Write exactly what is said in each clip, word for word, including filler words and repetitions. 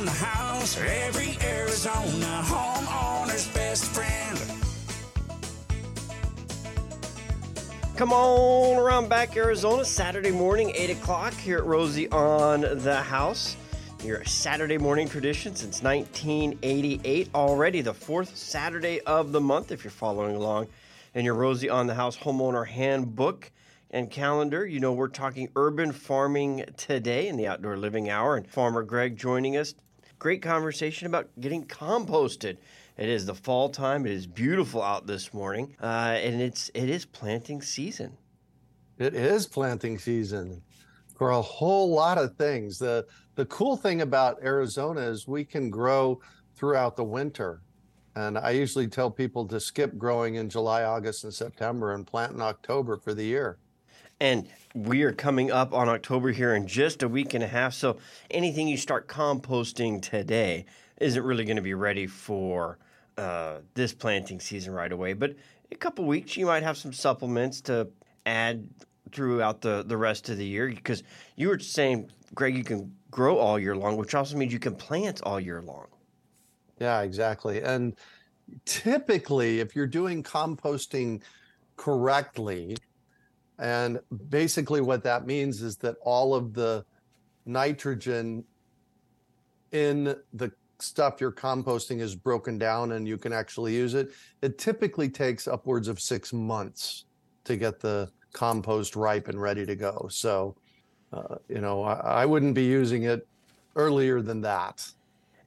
on the House, every Arizona homeowner's best friend. Come on around back, Arizona, Saturday morning, eight o'clock here at Rosie on the House. Your Saturday morning tradition since nineteen eighty-eight, already the fourth Saturday of the month, if you're following along in your Rosie on the House homeowner handbook and calendar. You know, we're talking urban farming today in the Outdoor Living Hour, and Farmer Greg joining us. Great conversation about getting composted. It is the fall time. It is beautiful out this morning, uh, and it's it is planting season. It is planting season for a whole lot of things. The the cool thing about Arizona is we can grow throughout the winter. And I usually tell people to skip growing in July, August, and September and plant in October for the year. And we are coming up on October here in just a week and a half. So anything you start composting today isn't really going to be ready for uh, this planting season right away. But a couple weeks, you might have some supplements to add throughout the, the rest of the year. Because you were saying, Greg, you can grow all year long, which also means you can plant all year long. Yeah, exactly. And typically, if you're doing composting correctly, and basically what that means is that all of the nitrogen in the stuff you're composting is broken down and you can actually use it. It typically takes upwards of six months to get the compost ripe and ready to go. So, uh, you know, I, I wouldn't be using it earlier than that.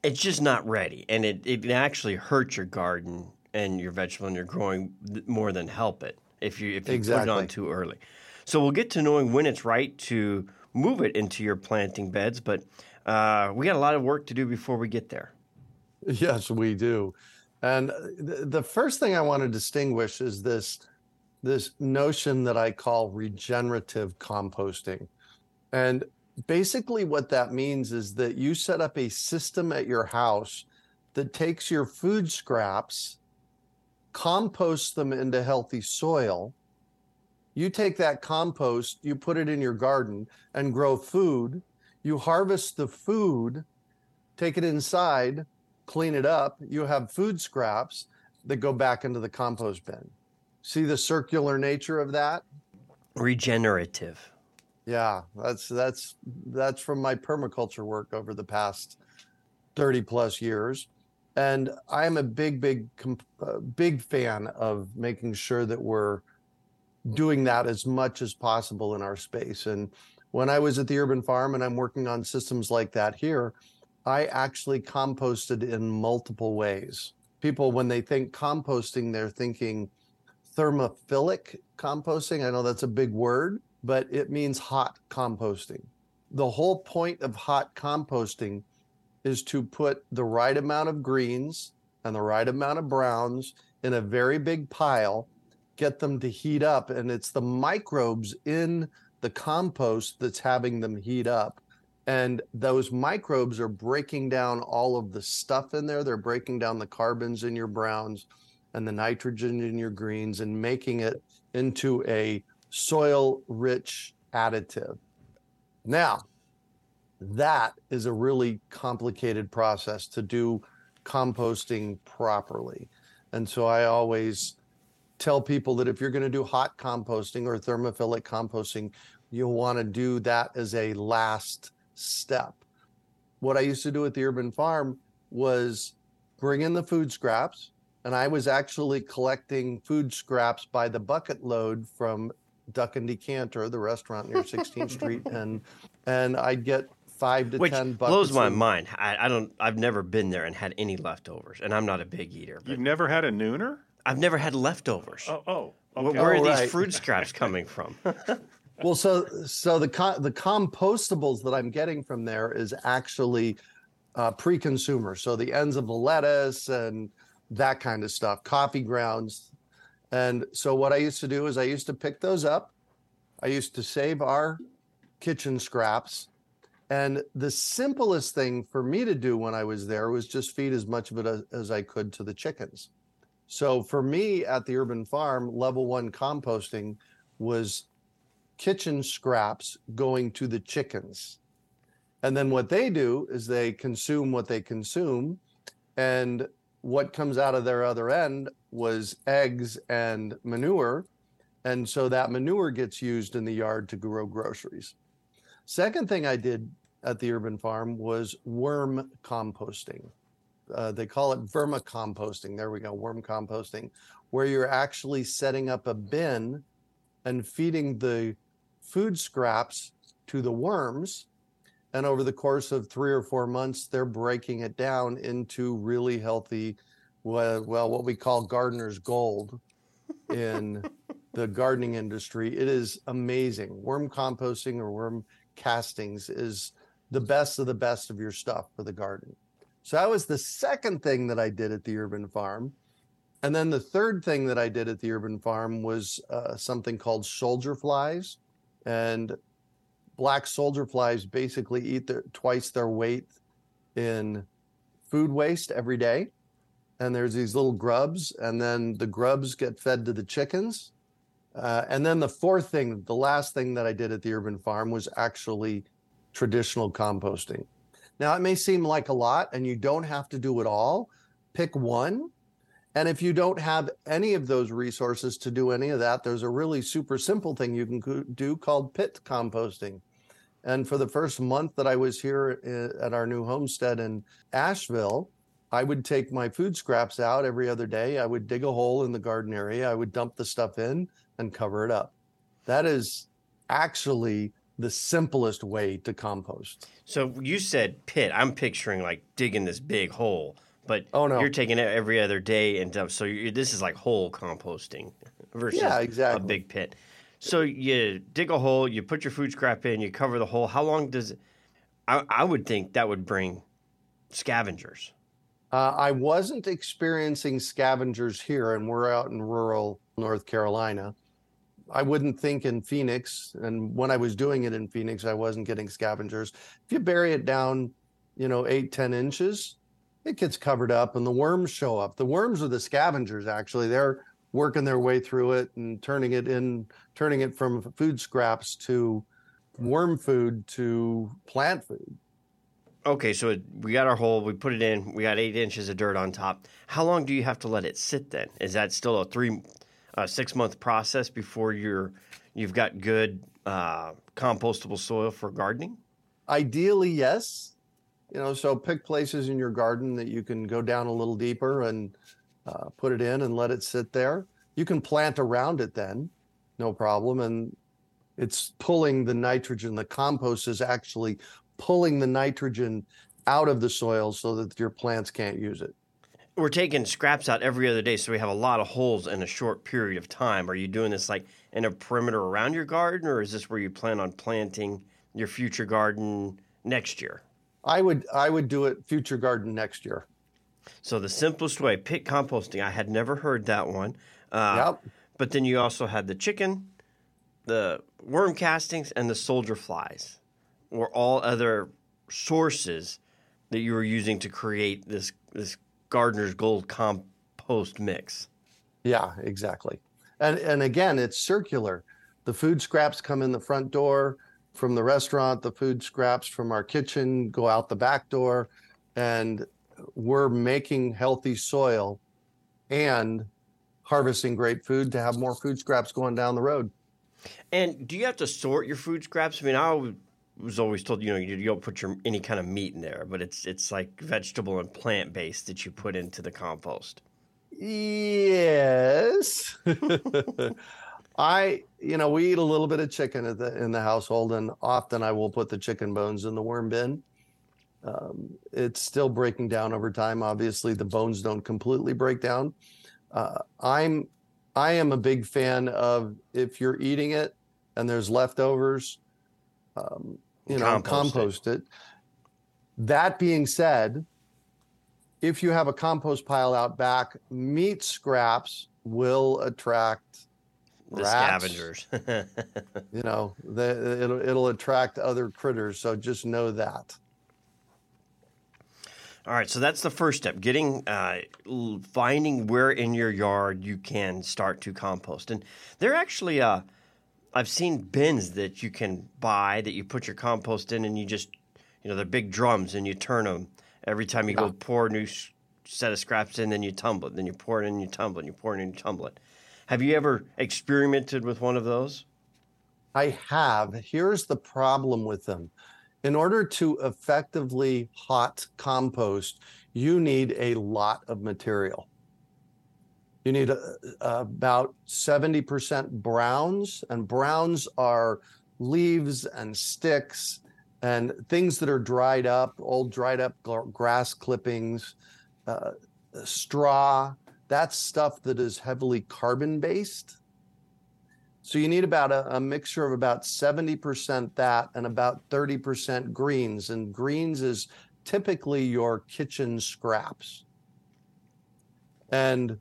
It's just not ready, and it, it actually hurts your garden and your vegetable and your growing more than help it if you if you exactly. put it on too early. So we'll get to knowing when it's right to move it into your planting beds, but uh, we got a lot of work to do before we get there. Yes, we do. And th- the first thing I want to distinguish is this this notion that I call regenerative composting. And basically, what that means is that you set up a system at your house that takes your food scraps, composts them into healthy soil. You take that compost, you put it in your garden and grow food. You harvest the food, take it inside, clean it up. You have food scraps that go back into the compost bin. See the circular nature of that? Regenerative. Yeah, that's that's that's from my permaculture work over the past thirty plus years. And I'm a big, big, big fan of making sure that we're doing that as much as possible in our space. And when I was at the Urban Farm and I'm working on systems like that here, I actually composted in multiple ways. People, when they think composting, they're thinking thermophilic composting. I know that's a big word, but it means hot composting. The whole point of hot composting is to put the right amount of greens and the right amount of browns in a very big pile, get them to heat up, and it's the microbes in the compost that's having them heat up. And those microbes are breaking down all of the stuff in there. They're breaking down the carbons in your browns and the nitrogen in your greens and making it into a soil-rich additive. Now, that is a really complicated process to do composting properly. And so I always tell people that if you're going to do hot composting or thermophilic composting, you'll want to do that as a last step. What I used to do at the Urban Farm was bring in the food scraps, and I was actually collecting food scraps by the bucket load from Duck and Decanter, the restaurant near sixteenth Street, and and I'd get five to Which ten buckets. Blows my mind. I, I don't. I've never been there and had any leftovers, and I'm not a big eater. You've never had a nooner? I've never had leftovers. Oh, oh. Okay. Where, where oh, are right. these food scraps coming from? Well, so so the co- the compostables that I'm getting from there is actually uh, pre-consumer, so the ends of the lettuce and that kind of stuff, coffee grounds. And so what I used to do is I used to pick those up. I used to save our kitchen scraps. And the simplest thing for me to do when I was there was just feed as much of it as, as I could to the chickens. So for me at the Urban Farm, level one composting was kitchen scraps going to the chickens. And then what they do is they consume what they consume, and what comes out of their other end was eggs and manure. And so that manure gets used in the yard to grow groceries. Second thing I did at the Urban Farm was worm composting. Uh, they call it vermicomposting. There we go, worm composting, where you're actually setting up a bin and feeding the food scraps to the worms. And over the course of three or four months, they're breaking it down into really healthy, well, well what we call gardener's gold in the gardening industry. It is amazing. Worm composting or worm castings is the best of the best of your stuff for the garden. So that was the second thing that I did at the Urban Farm. And then the third thing that I did at the Urban Farm was uh, something called soldier flies. And black soldier flies basically eat their, twice their weight in food waste every day. And there's these little grubs, and then the grubs get fed to the chickens. Uh, and then the fourth thing, the last thing that I did at the Urban Farm was actually traditional composting. Now, it may seem like a lot, and you don't have to do it all. Pick one. And if you don't have any of those resources to do any of that, there's a really super simple thing you can do called pit composting. And for the first month that I was here at our new homestead in Asheville, I would take my food scraps out every other day. I would dig a hole in the garden area. I would dump the stuff in and cover it up. That is actually the simplest way to compost. So you said pit. I'm picturing like digging this big hole. But oh, no. You're taking it every other day, and dump. So you're, this is like whole composting versus yeah, exactly. a big pit. So you dig a hole, you put your food scrap in, you cover the hole. How long does it? I, I would think that would bring scavengers. Uh, I wasn't experiencing scavengers here, and we're out in rural North Carolina. I wouldn't think in Phoenix, and when I was doing it in Phoenix, I wasn't getting scavengers. If you bury it down, you know, eight, ten inches. It gets covered up and the worms show up. The worms are the scavengers, actually. They're working their way through it and turning it in, turning it from food scraps to worm food to plant food. Okay, so it, we got our hole, we put it in, we got eight inches of dirt on top. How long do you have to let it sit then? Is that still a three, uh, six-month process before you're, you've got good uh, compostable soil for gardening? Ideally, yes. You know, so pick places in your garden that you can go down a little deeper and uh, put it in and let it sit there. You can plant around it then, no problem. And it's pulling the nitrogen. The compost is actually pulling the nitrogen out of the soil so that your plants can't use it. We're taking scraps out every other day, so we have a lot of holes in a short period of time. Are you doing this like in a perimeter around your garden, or is this where you plan on planting your future garden next year? I would I would do it future garden next year. So the simplest way, pit composting. I had never heard that one. Uh, yep. But then you also had the chicken, the worm castings, and the soldier flies were all other sources that you were using to create this, this gardener's gold compost mix. Yeah, exactly. And and again, it's circular. The food scraps come in the front door. From the restaurant, the food scraps from our kitchen go out the back door, and we're making healthy soil and harvesting great food to have more food scraps going down the road. And do you have to sort your food scraps? I mean, I was always told, you know, you don't put your any kind of meat in there, but it's it's like vegetable and plant-based that you put into the compost. Yes. I, you know, we eat a little bit of chicken at the, in the household, and often I will put the chicken bones in the worm bin. Um, it's still breaking down over time. Obviously, the bones don't completely break down. Uh, I'm, I am a big fan of if you're eating it and there's leftovers, um, you know, compost, compost it. it. That being said, if you have a compost pile out back, meat scraps will attract the rats, scavengers. You know, the, it'll it'll attract other critters, so just know that. All right, so that's the first step, getting uh, finding where in your yard you can start to compost. And they're actually, uh, I've seen bins that you can buy that you put your compost in, and you just you know, they're big drums, and you turn them every time you yeah. go pour a new sh- set of scraps in, then you tumble it, then you pour it in, you tumble it, you pour it in, you tumble it. Have you ever experimented with one of those? I have. Here's the problem with them. In order to effectively hot compost, you need a lot of material. You need a, about seventy percent browns, and browns are leaves and sticks and things that are dried up, old dried up grass clippings, uh, straw. That's stuff that is heavily carbon-based. So you need about a, a mixture of about seventy percent that and about thirty percent greens. And greens is typically your kitchen scraps. And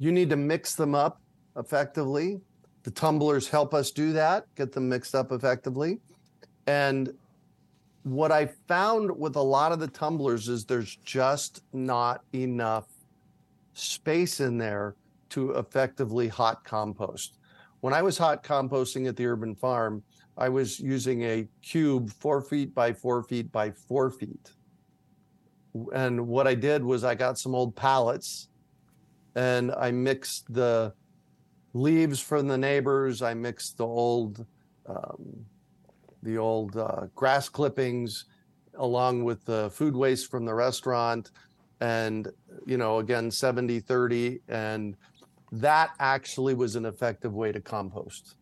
you need to mix them up effectively. The tumblers help us do that, get them mixed up effectively. And what I found with a lot of the tumblers is there's just not enough space in there to effectively hot compost. When I was hot composting at the Urban Farm, I was using a cube four feet by four feet by four feet. And what I did was I got some old pallets and I mixed the leaves from the neighbors. I mixed the old, um, the old uh, grass clippings along with the food waste from the restaurant. And, you know, again, seventy, thirty, and that actually was an effective way to compost.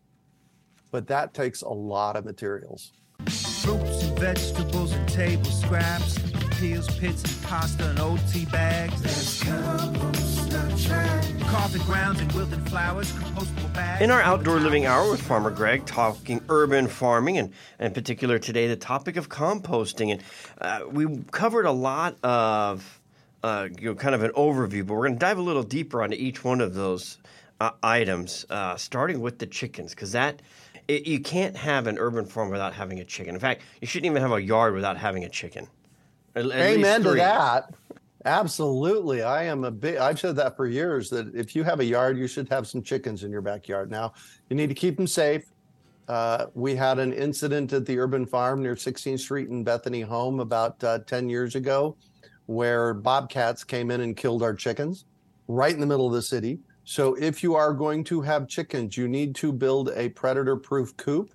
But that takes a lot of materials. Fruits and vegetables and table scraps, peels, pits, and pasta and old tea bags. That's compost. Coffee grounds and wilted flowers, compostable bags. In our Outdoor Living Hour with Farmer Greg, talking urban farming, and, and in particular today, the topic of composting. And uh, we covered a lot of... Uh, you know, kind of an overview, but we're going to dive a little deeper onto each one of those uh, items, uh, starting with the chickens, because that it, you can't have an urban farm without having a chicken. In fact, you shouldn't even have a yard without having a chicken. At, at Amen to that. Absolutely. I am a big, I've said that for years, that if you have a yard, you should have some chickens in your backyard. Now, you need to keep them safe. Uh, we had an incident at the Urban Farm near sixteenth street in Bethany Home about uh, ten years ago, where bobcats came in and killed our chickens right in the middle of the city. So if you are going to have chickens, you need to build a predator-proof coop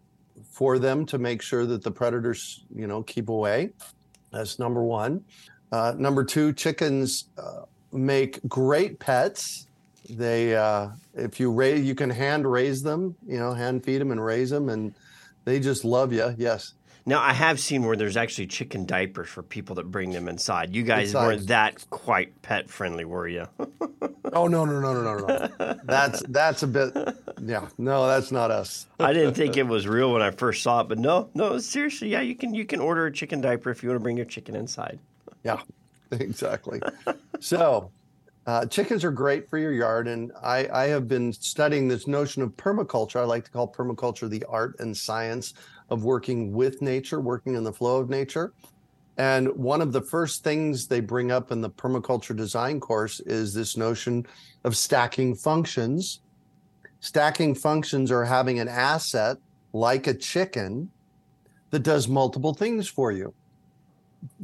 for them to make sure that the predators, you know, keep away. That's number one. Uh, number two, chickens uh, make great pets. They, uh, if you raise, you can hand raise them, you know, hand feed them and raise them, and they just love you. Yes. Now, I have seen where there's actually chicken diapers for people that bring them inside. You guys inside. Weren't that quite pet-friendly, were you? Oh, no, no, no, no, no, no. That's, that's a bit, yeah. No, that's not us. I didn't think it was real when I first saw it, but no, no, seriously, yeah, you can you can order a chicken diaper if you want to bring your chicken inside. Yeah, exactly. So uh, chickens are great for your yard, and I, I have been studying this notion of permaculture. I like to call permaculture the art and science of working with nature, working in the flow of nature. And one of the first things they bring up in the permaculture design course is this notion of stacking functions. Stacking functions are having an asset like a chicken that does multiple things for you.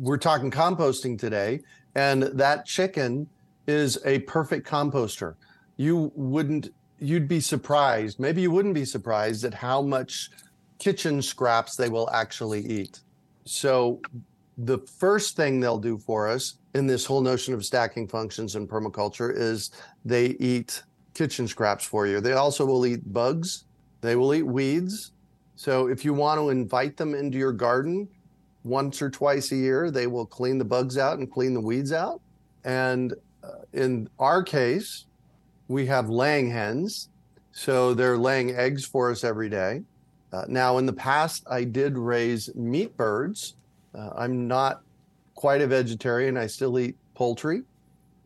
We're talking composting today, and that chicken is a perfect composter. You wouldn't, you'd be surprised, maybe you wouldn't be surprised at how much kitchen scraps they will actually eat. So the first thing they'll do for us in this whole notion of stacking functions in permaculture is they eat kitchen scraps for you. They also will eat bugs. They will eat weeds. So if you want to invite them into your garden once or twice a year, they will clean the bugs out and clean the weeds out. And in our case, we have laying hens. So they're laying eggs for us every day. Uh, now, in the past, I did raise meat birds. Uh, I'm not quite a vegetarian. I still eat poultry.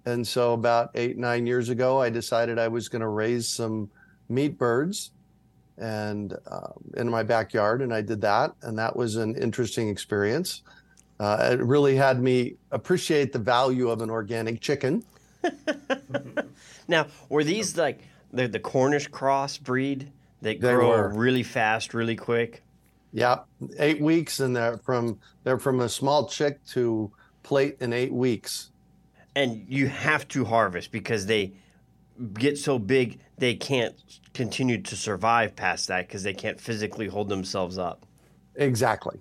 And so about eight, nine years ago, I decided I was going to raise some meat birds and uh, in my backyard, and I did that. And that was an interesting experience. Uh, it really had me appreciate the value of an organic chicken. Now, were these like the, the Cornish cross breed? That grow really fast, really quick. Yeah, eight weeks, and they're from they're from a small chick to plate in eight weeks. And you have to harvest because they get so big they can't continue to survive past that because they can't physically hold themselves up. Exactly,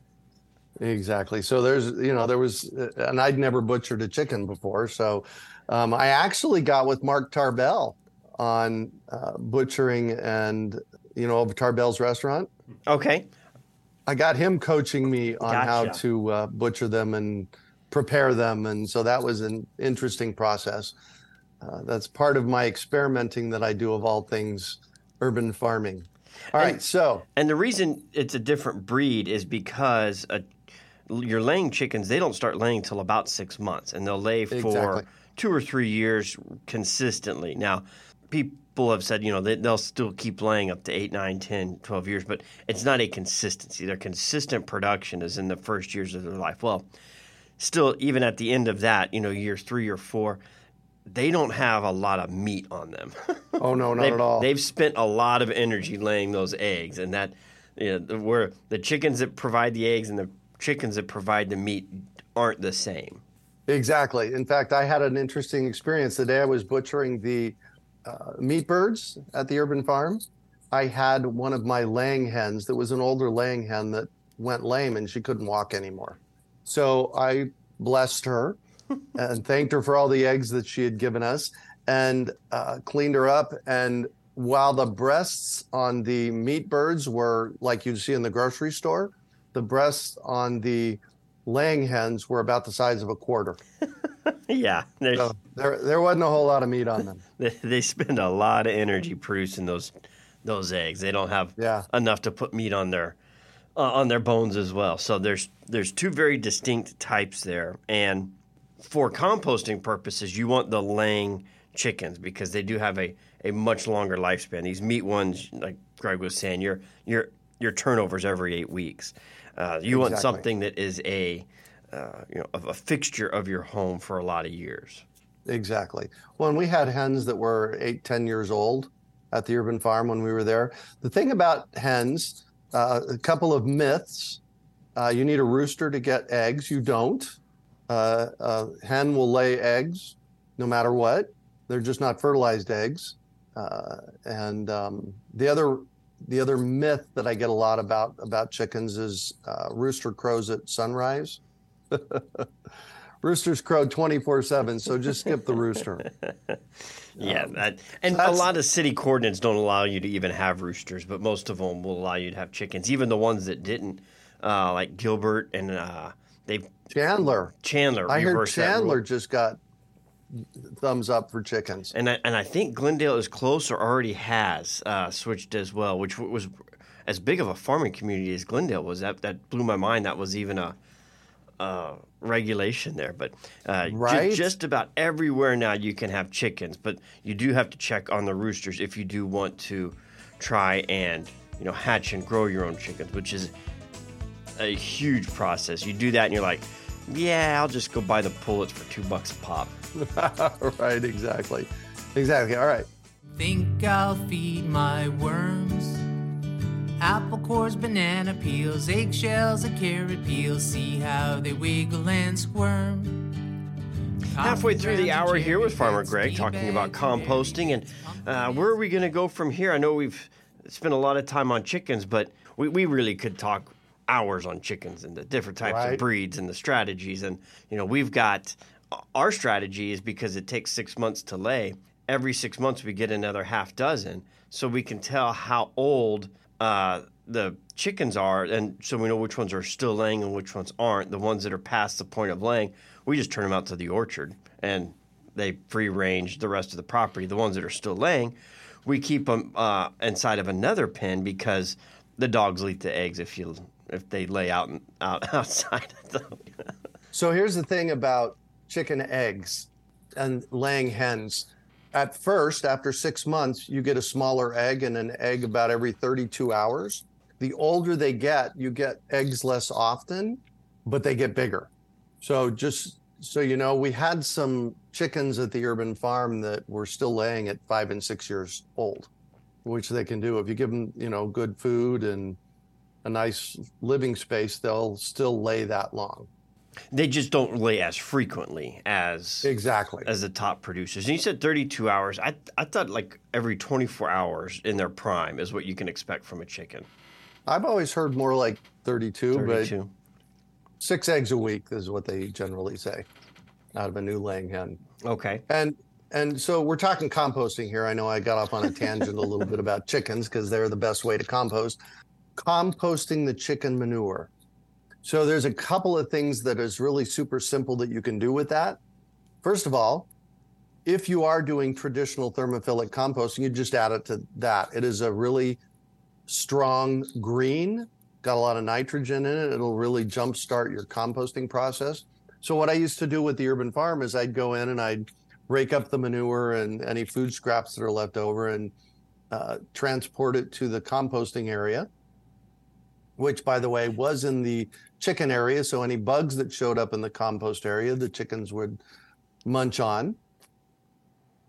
exactly. So there's you know there was, and I'd never butchered a chicken before, so um, I actually got with Mark Tarbell on uh, butchering and you know of Tarbell's restaurant. Okay. I got him coaching me on gotcha. how to uh, butcher them and prepare them. And so that was an interesting process. Uh, that's part of my experimenting that I do of all things urban farming. All and, right, so. And the reason it's a different breed is because uh, your laying chickens, they don't start laying till about six months. And they'll lay for exactly. two or three years consistently. Now, people. People have said, you know, they'll still keep laying up to eight, nine, ten, twelve years, but it's not a consistency. Their consistent production is in the first years of their life. Well, still, even at the end of that, you know, year three or four, they don't have a lot of meat on them. Oh, no, not at all. They've spent a lot of energy laying those eggs, and that, you know, where the chickens that provide the eggs and the chickens that provide the meat aren't the same. Exactly. In fact, I had an interesting experience the day I was butchering the Uh, meat birds at the urban farm. I had one of my laying hens that was an older laying hen that went lame and she couldn't walk anymore. So I blessed her and thanked her for all the eggs that she had given us and uh, cleaned her up. And while the breasts on the meat birds were like you'd see in the grocery store, the breasts on the laying hens were about the size of a quarter. Yeah. So there there wasn't a whole lot of meat on them. They, they spend a lot of energy producing those those eggs. They don't have yeah. enough to put meat on their uh, on their bones as well. So there's there's two very distinct types there. And for composting purposes, you want the laying chickens because they do have a, a much longer lifespan. These meat ones, like Greg was saying, your your your turnovers every eight weeks. Uh, you exactly. want something that is a Uh, you know, of a fixture of your home for a lot of years. Exactly. When we had hens that were eight, ten years old at the urban farm when we were there, the thing about hens, uh, a couple of myths. Uh, you need a rooster to get eggs. You don't. Uh, a hen will lay eggs no matter what. They're just not fertilized eggs. Uh, and um, the other the other myth that I get a lot about, about chickens is uh, rooster crows at sunrise. Roosters crow twenty-four seven, so just skip the rooster. Yeah, um, that, and a lot of city coordinates don't allow you to even have roosters, but most of them will allow you to have chickens, even the ones that didn't, uh, like Gilbert and uh, they Chandler. Chandler. I heard Chandler just got thumbs up for chickens. And I, and I think Glendale is close or already has uh, switched as well, which was as big of a farming community as Glendale was. That, that blew my mind. That was even a... Uh, regulation there, but uh, right? ju- just about everywhere now you can have chickens, but you do have to check on the roosters if you do want to try and you know hatch and grow your own chickens, which is a huge process. You do that and you're like, yeah, I'll just go buy the pullets for two bucks a pop. Right, exactly, exactly. All right. Think I'll feed my worms. Apple cores, banana peels, eggshells, and carrot peels. See how they wiggle and squirm. Halfway through the hour here with Farmer Greg talking about composting. And uh, where are we going to go from here? I know we've spent a lot of time on chickens, but we, we really could talk hours on chickens and the different types right. of breeds and the strategies. And, you know, we've got our strategy is because it takes six months to lay. Every six months we get another half dozen. So we can tell how old... Uh, the chickens are, and so we know which ones are still laying and which ones aren't. The ones that are past the point of laying, we just turn them out to the orchard, and they free range the rest of the property. The ones that are still laying, we keep them uh, inside of another pen because the dogs eat the eggs if you if they lay out and out outside of them. So here's the thing about chicken eggs and laying hens. At first, after six months, you get a smaller egg and an egg about every thirty-two hours. The older they get, you get eggs less often, but they get bigger. So just so you know, we had some chickens at the urban farm that were still laying at five and six years old, which they can do if you give them, you know, good food and a nice living space, they'll still lay that long. They just don't lay as frequently as exactly as the top producers. And you said thirty-two hours. I I thought like every twenty-four hours in their prime is what you can expect from a chicken. I've always heard more like thirty-two, thirty-two. But six eggs a week is what they generally say out of a new laying hen. Okay. And and so we're talking composting here. I know I got off on a tangent a little bit about chickens because they're the best way to compost. Composting the chicken manure. So there's a couple of things that is really super simple that you can do with that. First of all, if you are doing traditional thermophilic composting, you just add it to that. It is a really strong green, got a lot of nitrogen in it. It'll really jumpstart your composting process. So what I used to do with the Urban Farm is I'd go in and I'd rake up the manure and any food scraps that are left over and uh, transport it to the composting area, which, by the way, was in the chicken area. So any bugs that showed up in the compost area, the chickens would munch on.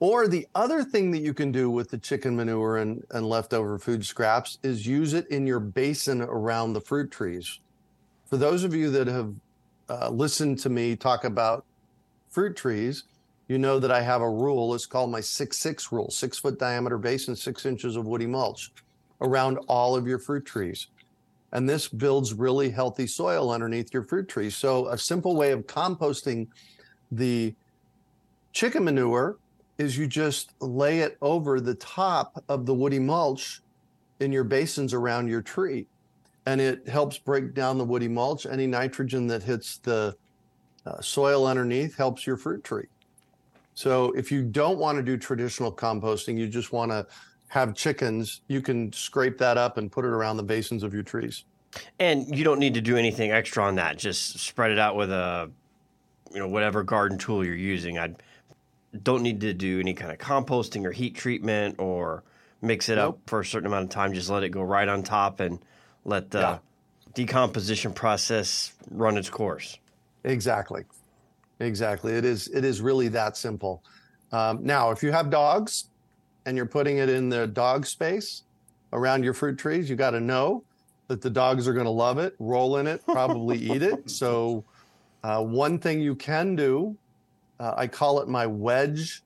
Or the other thing that you can do with the chicken manure and, and leftover food scraps is use it in your basin around the fruit trees. For those of you that have uh, listened to me talk about fruit trees, you know that I have a rule. It's called my six six rule, six foot diameter basin, six inches of woody mulch around all of your fruit trees. And this builds really healthy soil underneath your fruit trees. So a simple way of composting the chicken manure is you just lay it over the top of the woody mulch in your basins around your tree. And it helps break down the woody mulch. Any nitrogen that hits the uh, soil underneath helps your fruit tree. So if you don't want to do traditional composting, you just want to have chickens, you can scrape that up and put it around the basins of your trees. And you don't need to do anything extra on that. Just spread it out with a, you know, whatever garden tool you're using. I don't need to do any kind of composting or heat treatment or mix it nope. up for a certain amount of time. Just let it go right on top and let the yeah. decomposition process run its course. Exactly. Exactly. It is, it is really that simple. Um, now, if you have dogs, and you're putting it in the dog space around your fruit trees, you got to know that the dogs are going to love it, roll in it, probably eat it. So uh, one thing you can do, uh, I call it my wedge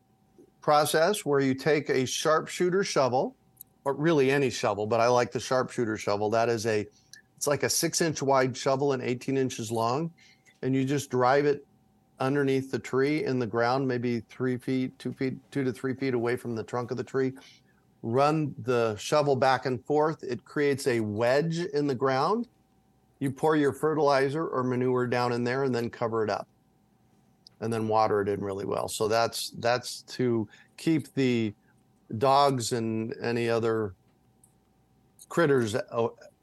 process, where you take a sharpshooter shovel, or really any shovel, but I like the sharpshooter shovel. That is a, it's like a six inch wide shovel and eighteen inches long. And you just drive it underneath the tree in the ground, maybe three feet, two feet, two to three feet away from the trunk of the tree. Run the shovel back and forth. It creates a wedge in the ground. You pour your fertilizer or manure down in there and then cover it up and then water it in really well. So that's that's to keep the dogs and any other critters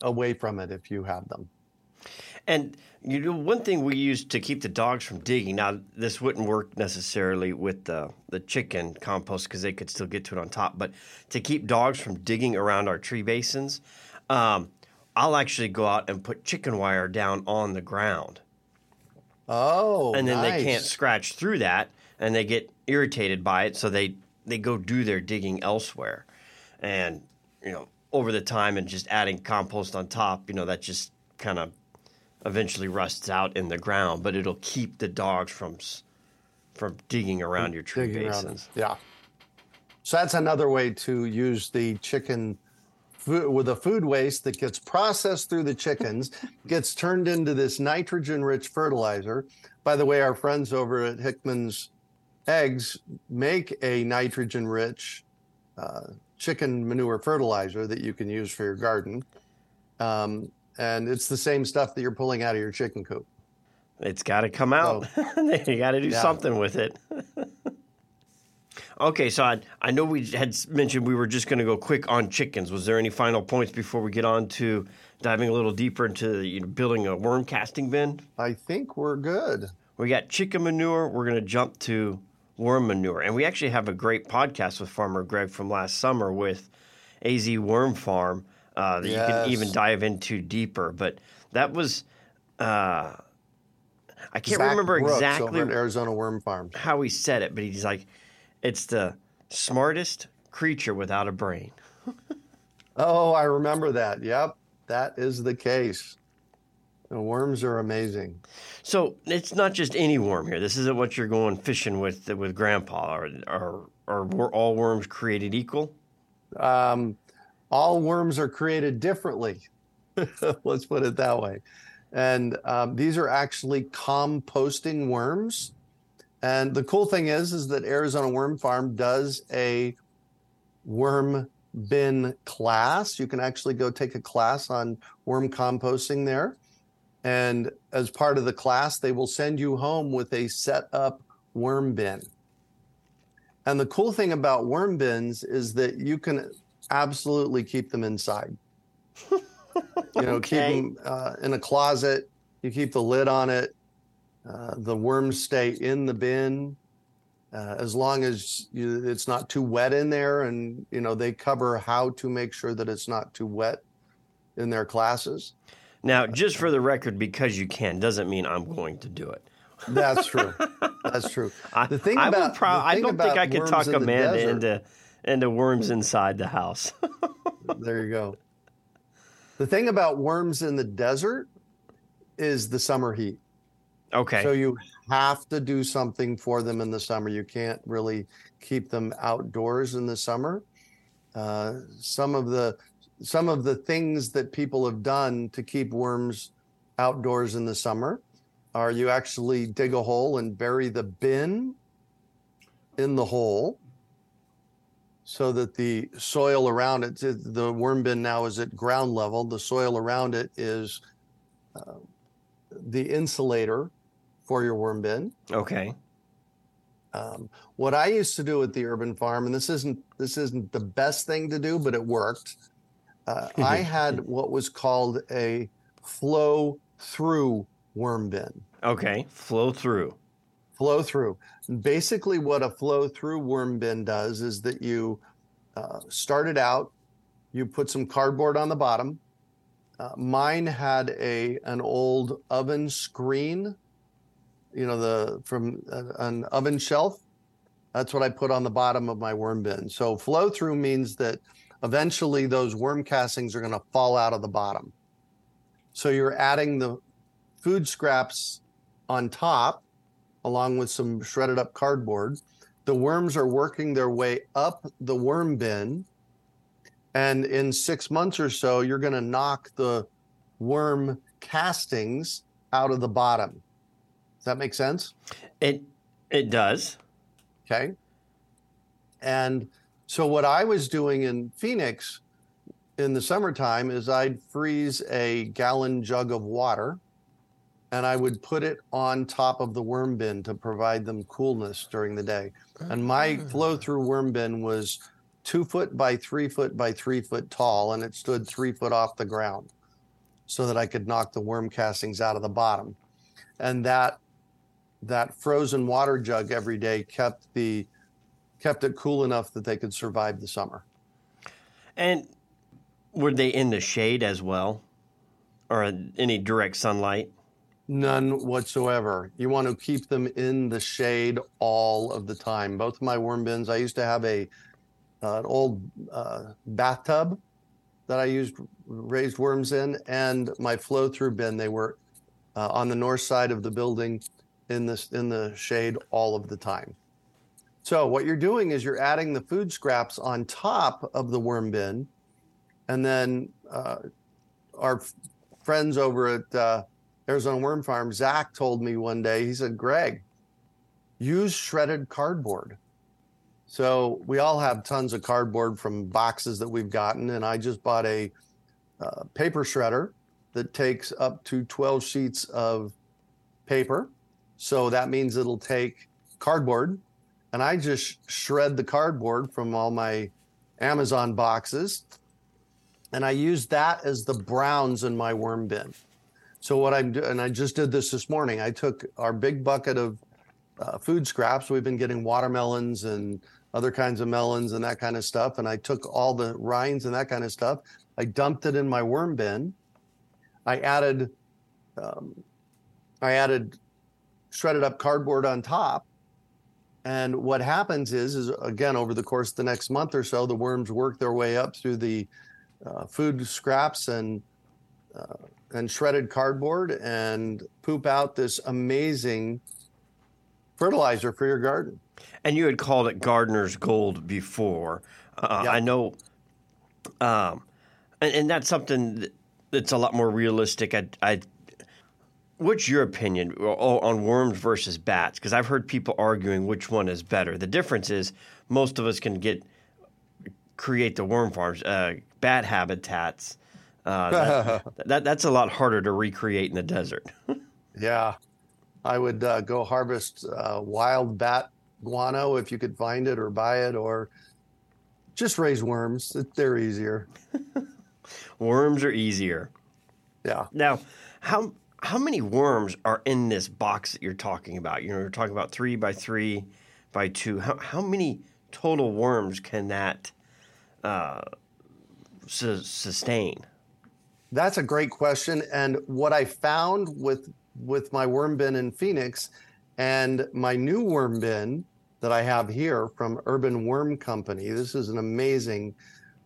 away from it if you have them. And you know, one thing we use to keep the dogs from digging, now this wouldn't work necessarily with the, the chicken compost because they could still get to it on top, but to keep dogs from digging around our tree basins, um, I'll actually go out and put chicken wire down on the ground. Oh, and then nice. They can't scratch through that, and they get irritated by it, so they, they go do their digging elsewhere. And, you know, over the time and just adding compost on top, you know, that just kind of eventually rusts out in the ground, but it'll keep the dogs from from digging around your tree digging basins. Yeah. So that's another way to use the chicken food, with the food waste that gets processed through the chickens, gets turned into this nitrogen-rich fertilizer. By the way, our friends over at Hickman's Eggs make a nitrogen-rich uh, chicken manure fertilizer that you can use for your garden. Um, And it's the same stuff that you're pulling out of your chicken coop. It's got to come out. So, you got to do yeah. something with it. Okay, so I, I know we had mentioned we were just going to go quick on chickens. Was there any final points before we get on to diving a little deeper into you know, building a worm casting bin? I think we're good. We got chicken manure. We're going to jump to worm manure. And we actually have a great podcast with Farmer Greg from last summer with A Z Worm Farm. Uh, that yes. you can even dive into deeper. But that was, uh, I can't Zach remember Brooks exactly over at Arizona Worm Farm. How he said it, but he's like, it's the smartest creature without a brain. Oh, I remember that. Yep. that is the case. The worms are amazing. So it's not just any worm here. This isn't what you're going fishing with with Grandpa. Are, are, are were all worms created equal? Um, all worms are created differently. Let's put it that way. And um, these are actually composting worms. And the cool thing is, is that Arizona Worm Farm does a worm bin class. You can actually go take a class on worm composting there. And as part of the class, they will send you home with a set up worm bin. And the cool thing about worm bins is that you can absolutely keep them inside. You know, okay. Keep them uh, in a closet. You keep the lid on it. Uh, the worms stay in the bin uh, as long as you, it's not too wet in there. And, you know, they cover how to make sure that it's not too wet in their classes. Now, just for the record, because you can doesn't mean I'm going to do it. That's true. That's true. The thing I, about, I, would prob- the thing I don't think I could talk Amanda into, into worms inside the house. There you go. The thing about worms in the desert is the summer heat. Okay. So you have to do something for them in the summer. You can't really keep them outdoors in the summer. Uh, some of the some of the things that people have done to keep worms outdoors in the summer are you actually dig a hole and bury the bin in the hole so that the soil around it, the worm bin now is at ground level. The soil around it is uh, the insulator for your worm bin. Okay. Um, what I used to do at the Urban Farm, and this isn't this isn't the best thing to do, but it worked. Uh, I had what was called a flow-through worm bin. Okay, flow-through. Flow-through. Basically, what a flow-through worm bin does is that you uh, start it out, you put some cardboard on the bottom. Uh, mine had a an old oven screen. You know, the from an oven shelf. That's what I put on the bottom of my worm bin. So flow through means that eventually those worm castings are going to fall out of the bottom. So you're adding the food scraps on top, along with some shredded up cardboard. The worms are working their way up the worm bin. And in six months or so, you're going to knock the worm castings out of the bottom. Does that make sense? It it does. Okay. And so what I was doing in Phoenix in the summertime is I'd freeze a gallon jug of water, and I would put it on top of the worm bin to provide them coolness during the day. And my flow-through worm bin was two foot by three foot by three foot tall, and it stood three foot off the ground so that I could knock the worm castings out of the bottom. And that that frozen water jug every day kept the kept it cool enough that they could survive the summer. And were they in the shade as well, or any direct sunlight? None whatsoever. You want to keep them in the shade all of the time. Both of my worm bins, I used to have a uh, an old uh, bathtub that I used raised worms in, and my flow-through bin. They were Uh, on the north side of the building in this in the shade all of the time. So what you're doing is you're adding the food scraps on top of the worm bin. And then uh, our f- friends over at uh, Arizona Worm Farm, Zach, told me one day, he said, Greg, use shredded cardboard. So we all have tons of cardboard from boxes that we've gotten. And I just bought a uh, paper shredder that takes up to twelve sheets of paper. So that means it'll take cardboard. And I just shred the cardboard from all my Amazon boxes. And I use that as the browns in my worm bin. So what I'm doing, and I just did this this morning, I took our big bucket of uh, food scraps. We've been getting watermelons and other kinds of melons and that kind of stuff. And I took all the rinds and that kind of stuff. I dumped it in my worm bin. I added, um, I added shredded up cardboard on top, and what happens is, is again over the course of the next month or so, the worms work their way up through the uh, food scraps and uh, and shredded cardboard and poop out this amazing fertilizer for your garden. And you had called it gardener's gold before. Uh, yep. I know, um, and, and that's something that's a lot more realistic. I, I, what's your opinion on worms versus bats? Because I've heard people arguing which one is better. The difference is most of us can get create the worm farms, uh, bat habitats. Uh, that, that that's a lot harder to recreate in the desert. Yeah, I would uh, go harvest uh, wild bat guano if you could find it or buy it, or just raise worms. They're easier. Worms are easier. Yeah. Now, how how many worms are in this box that you're talking about? You know, you're talking about three by three by two. How how many total worms can that uh, su- sustain? That's a great question. And what I found with with my worm bin in Phoenix and my new worm bin that I have here from Urban Worm Company. This is an amazing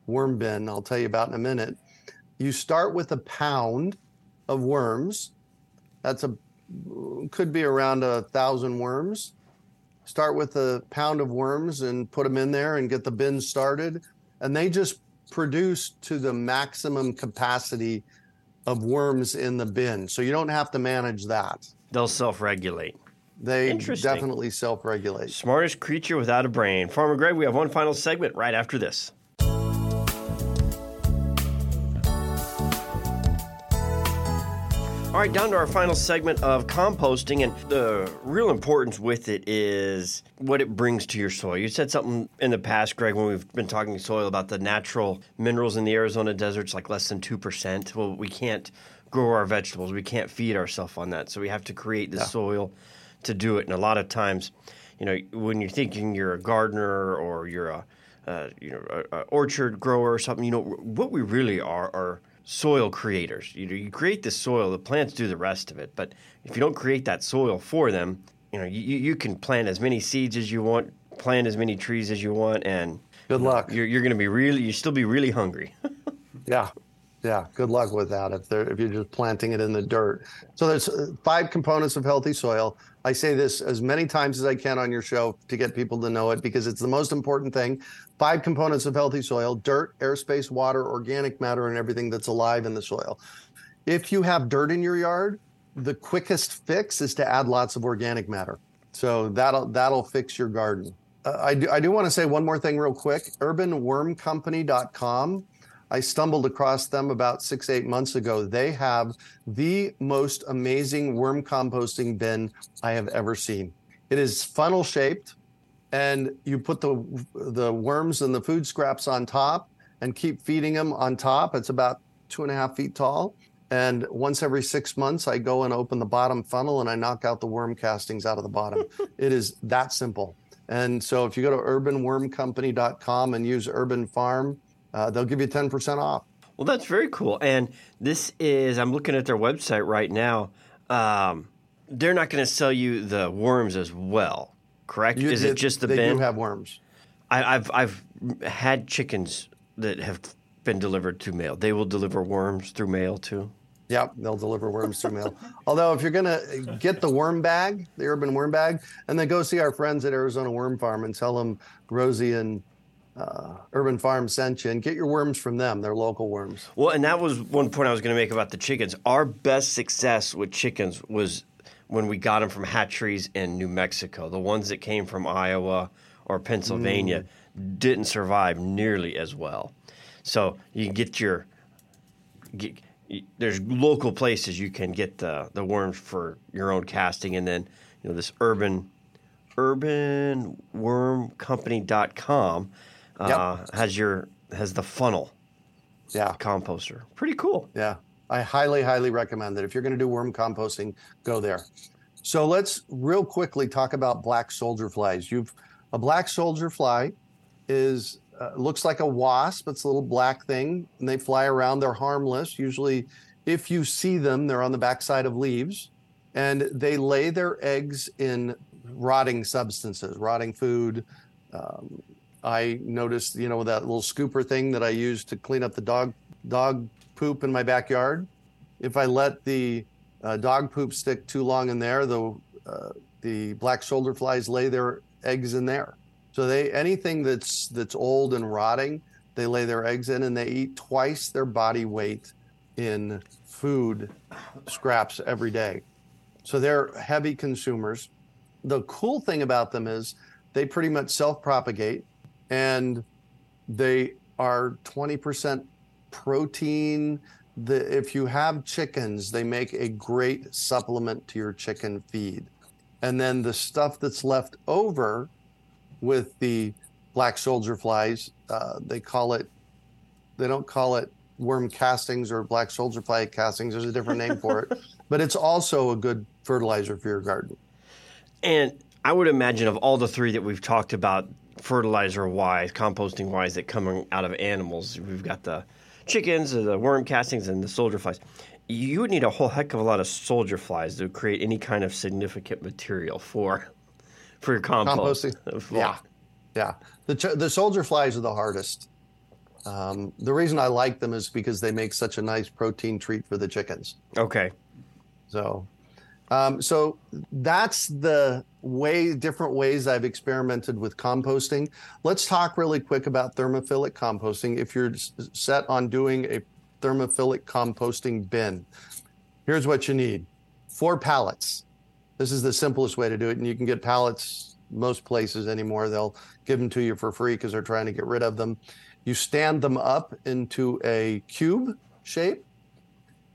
worm bin I'll tell you about in a minute. You start with a pound of worms. That's a could be around a thousand worms. Start with a pound of worms and put them in there and get the bin started. And they just produce to the maximum capacity of worms in the bin. So you don't have to manage that. They'll self-regulate. They definitely self-regulate. Smartest creature without a brain. Farmer Greg, we have one final segment right after this. All right, down to our final segment of composting, and the real importance with it is what it brings to your soil. You said something in the past, Greg, when we've been talking soil about the natural minerals in the Arizona desert's like less than two percent. Well, we can't grow our vegetables. We can't feed ourselves on that, so we have to create the yeah. soil to do it. And a lot of times, you know, when you're thinking you're a gardener or you're a, uh, you know, a, a orchard grower or something, you know, what we really are are soil creators. You know, you create the soil, the plants do the rest of it. But if you don't create that soil for them, you know, you, you can plant as many seeds as you want, plant as many trees as you want, and good luck. You're, you're going to be really, you still be really hungry. yeah, yeah. Good luck with that if they're if you're just planting it in the dirt. So there's five components of healthy soil. I say this as many times as I can on your show to get people to know it because it's the most important thing. Five components of healthy soil: dirt, airspace, water, organic matter, and everything that's alive in the soil. If you have dirt in your yard, the quickest fix is to add lots of organic matter. So that'll that'll fix your garden. Uh, I do, I do want to say one more thing real quick. urban worm company dot com. I stumbled across them about six, eight months ago. They have the most amazing worm composting bin I have ever seen. It is funnel shaped, and you put the the worms and the food scraps on top and keep feeding them on top. It's about two and a half feet tall. And once every six months, I go and open the bottom funnel and I knock out the worm castings out of the bottom. It is that simple. And so if you go to urban worm company dot com and use Urban Farm, Uh, they'll give you ten percent off. Well, that's very cool. And this is, I'm looking at their website right now. Um, they're not going to sell you the worms as well, correct? You, is they, it just the they bin? They do have worms. I, I've I've had chickens that have been delivered through mail. They will deliver worms through mail too? Yep, they'll deliver worms through mail. Although if you're going to get the worm bag, the urban worm bag, and then go see our friends at Arizona Worm Farm and tell them Rosie and Uh, Urban Farm sent you, and get your worms from them. They're local worms. Well, and that was one point I was going to make about the chickens. Our best success with chickens was when we got them from hatcheries in New Mexico. The ones that came from Iowa or Pennsylvania mm. didn't survive nearly as well. So you can get your get, there's local places you can get the, the worms for your own casting, and then you know this urban urban worm company dot com Uh, yep. Has your has the funnel, yeah, composter. Pretty cool. Yeah, I highly, highly recommend that. If you're going to do worm composting, go there. So let's real quickly talk about black soldier flies. You've a black soldier fly is uh, looks like a wasp. It's a little black thing, and they fly around. They're harmless. Usually, if you see them, they're on the backside of leaves, and they lay their eggs in rotting substances, rotting food. Um, I noticed, you know, that little scooper thing that I use to clean up the dog dog poop in my backyard. if I let the uh, dog poop stick too long in there, the uh, the black shoulder flies lay their eggs in there. So they anything that's that's old and rotting, they lay their eggs in, and they eat twice their body weight in food scraps every day. So they're heavy consumers. The cool thing about them is they pretty much self-propagate, and they are twenty percent protein. The, if you have chickens, they make a great supplement to your chicken feed. And then the stuff that's left over with the black soldier flies, uh, they call it, they don't call it worm castings or black soldier fly castings. There's a different name for it, but it's also a good fertilizer for your garden. And I would imagine of all the three that we've talked about, fertilizer-wise, composting-wise, that coming out of animals, we've got the chickens, the worm castings, and the soldier flies. You would need a whole heck of a lot of soldier flies to create any kind of significant material for for your compost. Composting. Yeah, yeah. The ch- the soldier flies are the hardest. Um, the reason I like them is because they make such a nice protein treat for the chickens. Okay. So... Um, so that's the way, different ways I've experimented with composting. Let's talk really quick about thermophilic composting. If you're set on doing a thermophilic composting bin, here's what you need. Four pallets. This is the simplest way to do it. And you can get pallets most places anymore. They'll give them to you for free because they're trying to get rid of them. You stand them up into a cube shape.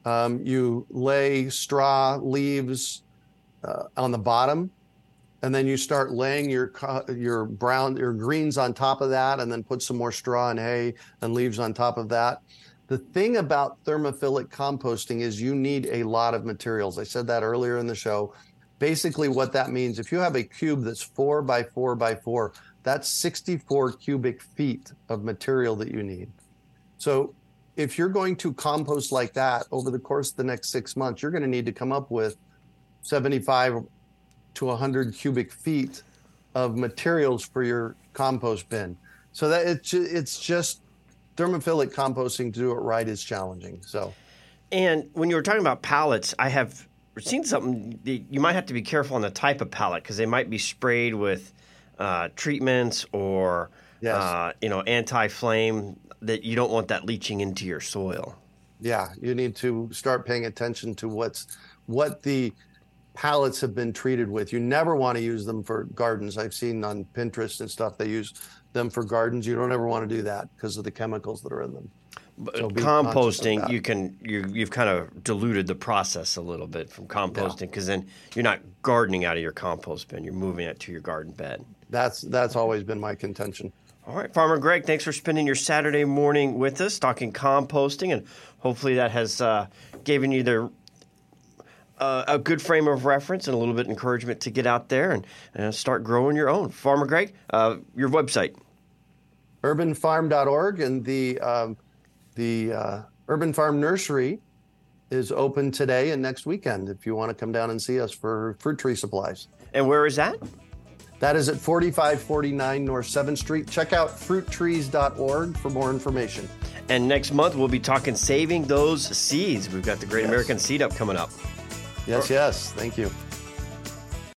Um, you lay straw, leaves uh, on the bottom, and then you start laying your your brown, your greens on top of that, and then put some more straw and hay and leaves on top of that. The thing about thermophilic composting is you need a lot of materials. I said that earlier in the show. Basically what that means, if you have a cube that's four by four by four, that's sixty-four cubic feet of material that you need. So if you're going to compost like that over the course of the next six months, you're going to need to come up with seventy-five to one hundred cubic feet of materials for your compost bin. So that it's it's just thermophilic composting to do it right is challenging. So, and when you were talking about pallets, I have seen something. You might have to be careful on the type of pallet because they might be sprayed with uh, treatments or yes. uh, you know anti-flame. That you don't want that leaching into your soil. Yeah, you need to start paying attention to what's what the pallets have been treated with. You never want to use them for gardens. I've seen on Pinterest and stuff they use them for gardens. You don't ever want to do that because of the chemicals that are in them. So composting, you can you you've kind of diluted the process a little bit from composting because yeah. then you're not gardening out of your compost bin. You're moving it to your garden bed. That's that's always been my contention. All right, Farmer Greg, thanks for spending your Saturday morning with us talking composting, and hopefully that has uh, given you the, uh, a good frame of reference and a little bit of encouragement to get out there and, and start growing your own. Farmer Greg, uh, your website. urban farm dot org, and the, um, the uh, Urban Farm Nursery is open today and next weekend if you want to come down and see us for fruit tree supplies. And where is that? That is at forty-five forty-nine North seventh Street. Check out fruit trees dot org for more information. And next month, we'll be talking saving those seeds. We've got the Great yes. American Seed Up coming up. Yes, yes. Thank you.